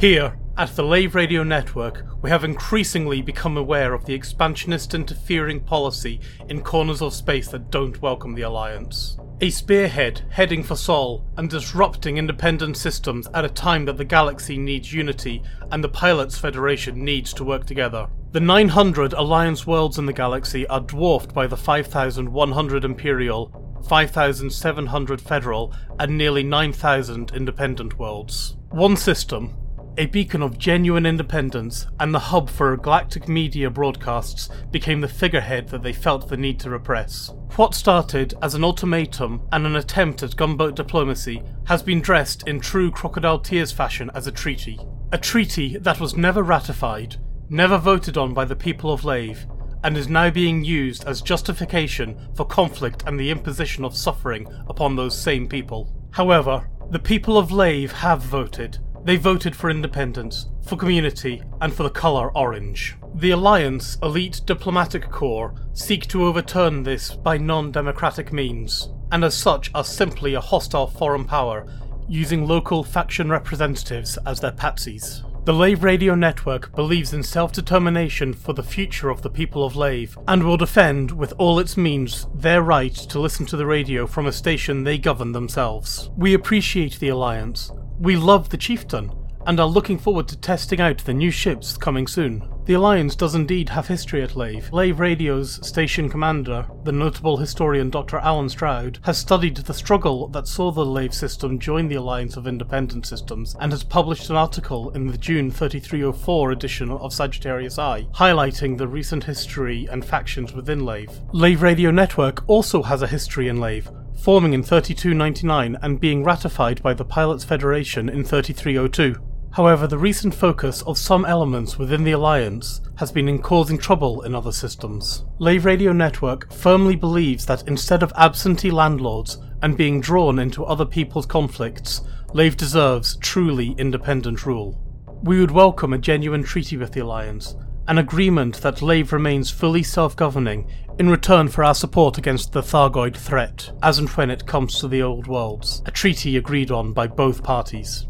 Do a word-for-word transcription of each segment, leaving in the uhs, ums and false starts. Here, at the Lave Radio Network, we have increasingly become aware of the expansionist interfering policy in corners of space that don't welcome the Alliance. A spearhead heading for Sol and disrupting independent systems at a time that the galaxy needs unity and the Pilots Federation needs to work together. The nine hundred Alliance worlds in the galaxy are dwarfed by the five thousand one hundred Imperial, five thousand seven hundred Federal, and nearly nine thousand independent worlds. One system, a beacon of genuine independence, and the hub for galactic media broadcasts, became the figurehead that they felt the need to repress. What started as an ultimatum and an attempt at gunboat diplomacy has been dressed in true crocodile tears fashion as a treaty. A treaty that was never ratified, never voted on by the people of Lave, and is now being used as justification for conflict and the imposition of suffering upon those same people. However, the people of Lave have voted. They voted for independence, for community, and for the colour orange. The Alliance Elite Diplomatic Corps seek to overturn this by non-democratic means, and as such are simply a hostile foreign power, using local faction representatives as their patsies. The Lave Radio Network believes in self-determination for the future of the people of Lave, and will defend, with all its means, their right to listen to the radio from a station they govern themselves. We appreciate the Alliance. We love the Chieftain, and are looking forward to testing out the new ships coming soon. The Alliance does indeed have history at Lave. Lave Radio's station commander, the notable historian Doctor Alan Stroud, has studied the struggle that saw the Lave system join the Alliance of Independent Systems, and has published an article in the June thirty-three oh four edition of Sagittarius Eye, highlighting the recent history and factions within Lave. Lave Radio Network also has a history in Lave, forming in thirty-two ninety-nine and being ratified by the Pilots Federation in thirty-three oh two. However, the recent focus of some elements within the Alliance has been in causing trouble in other systems. Lave Radio Network firmly believes that instead of absentee landlords and being drawn into other people's conflicts, Lave deserves truly independent rule. We would welcome a genuine treaty with the Alliance, an agreement that Lave remains fully self-governing in return for our support against the Thargoid threat, as and when it comes to the old worlds, a treaty agreed on by both parties.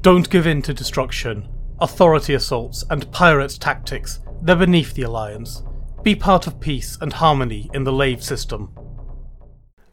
Don't give in to destruction, authority assaults, and pirate tactics. They're beneath the Alliance. Be part of peace and harmony in the Lave system.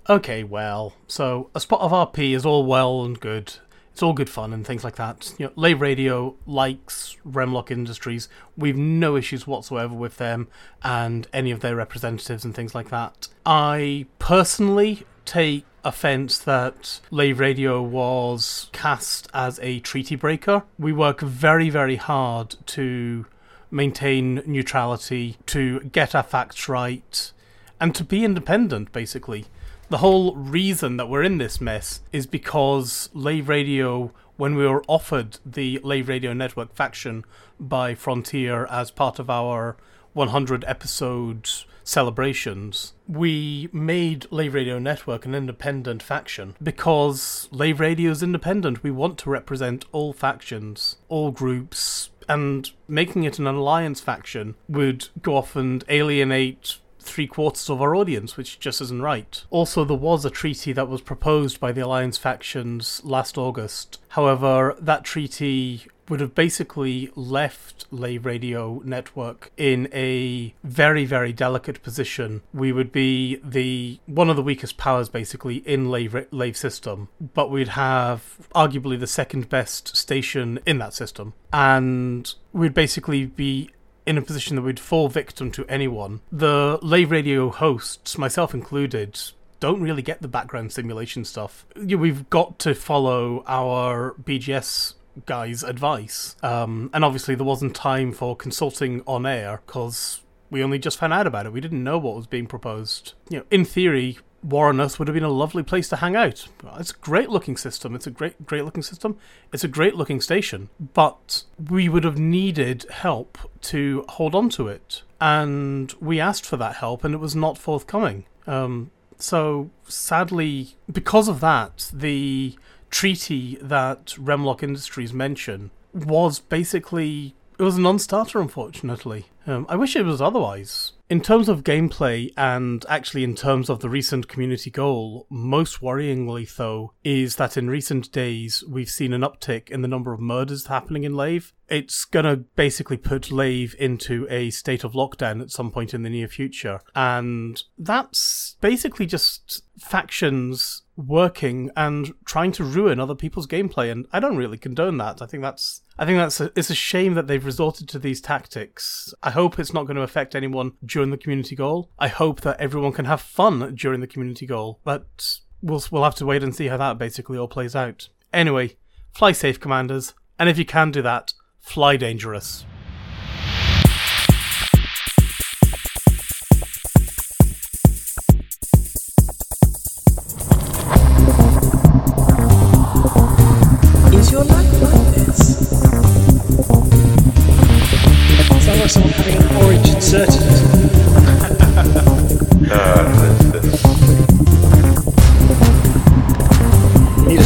Okay, well, so a spot of R P is all well and good. It's all good fun and things like that. You know, Lave Radio likes Remlock Industries. We've no issues whatsoever with them and any of their representatives and things like that. I personally take offence that Lave Radio was cast as a treaty breaker. We work very, very hard to maintain neutrality, to get our facts right, and to be independent, basically. The whole reason that we're in this mess is because Lave Radio, when we were offered the Lave Radio Network faction by Frontier as part of our one hundred episode celebrations, we made Lave Radio Network an independent faction because Lave Radio is independent. We want to represent all factions, all groups, and making it an Alliance faction would go off and alienate three quarters of our audience, which just isn't right. Also, there was a treaty that was proposed by the Alliance factions last August. However, that treaty would have basically left Lave Radio Network in a very, very delicate position. We would be the one of the weakest powers, basically, in Lave, Lave system, but we'd have arguably the second best station in that system. And we'd basically be in a position that we'd fall victim to anyone. The Lave Radio hosts, myself included, don't really get the background simulation stuff. We've got to follow our B G S guys' advice. Um, and obviously there wasn't time for consulting on air because we only just found out about it. We didn't know what was being proposed. You know, in theory, Warrenus would have been a lovely place to hang out. It's a great looking system. It's a great, great looking system. It's a great looking station. But we would have needed help to hold on to it. And we asked for that help and it was not forthcoming. Um, so sadly, because of that, the treaty that Remlock Industries mention was basically, it was a non-starter, unfortunately. Um, I wish it was otherwise. In terms of gameplay, and actually in terms of the recent community goal, most worryingly though, is that in recent days we've seen an uptick in the number of murders happening in Lave. It's going to basically put Lave into a state of lockdown at some point in the near future. And that's basically just factions working and trying to ruin other people's gameplay, and I don't really condone that. I think that's I think that's a, it's a shame that they've resorted to these tactics. I hope it's not going to affect anyone during the community goal. I hope that everyone can have fun during the community goal, but we'll we'll have to wait and see how that basically all plays out. Anyway, fly safe, commanders, and if you can do that, fly dangerous.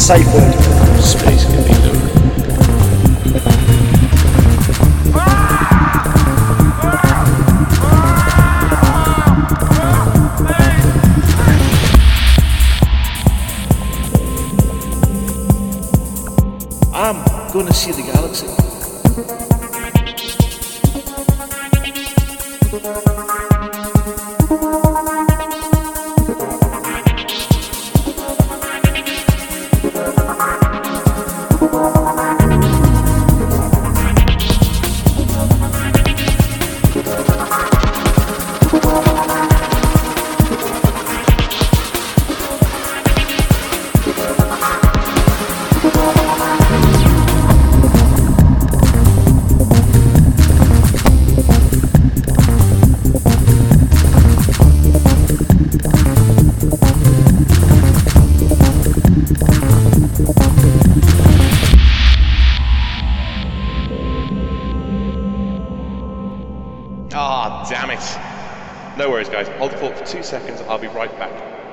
Safe word. Space can be lonely. I'm gonna see the galaxy. Damn it. No worries, guys. Hold the fort for two seconds. I'll be right back.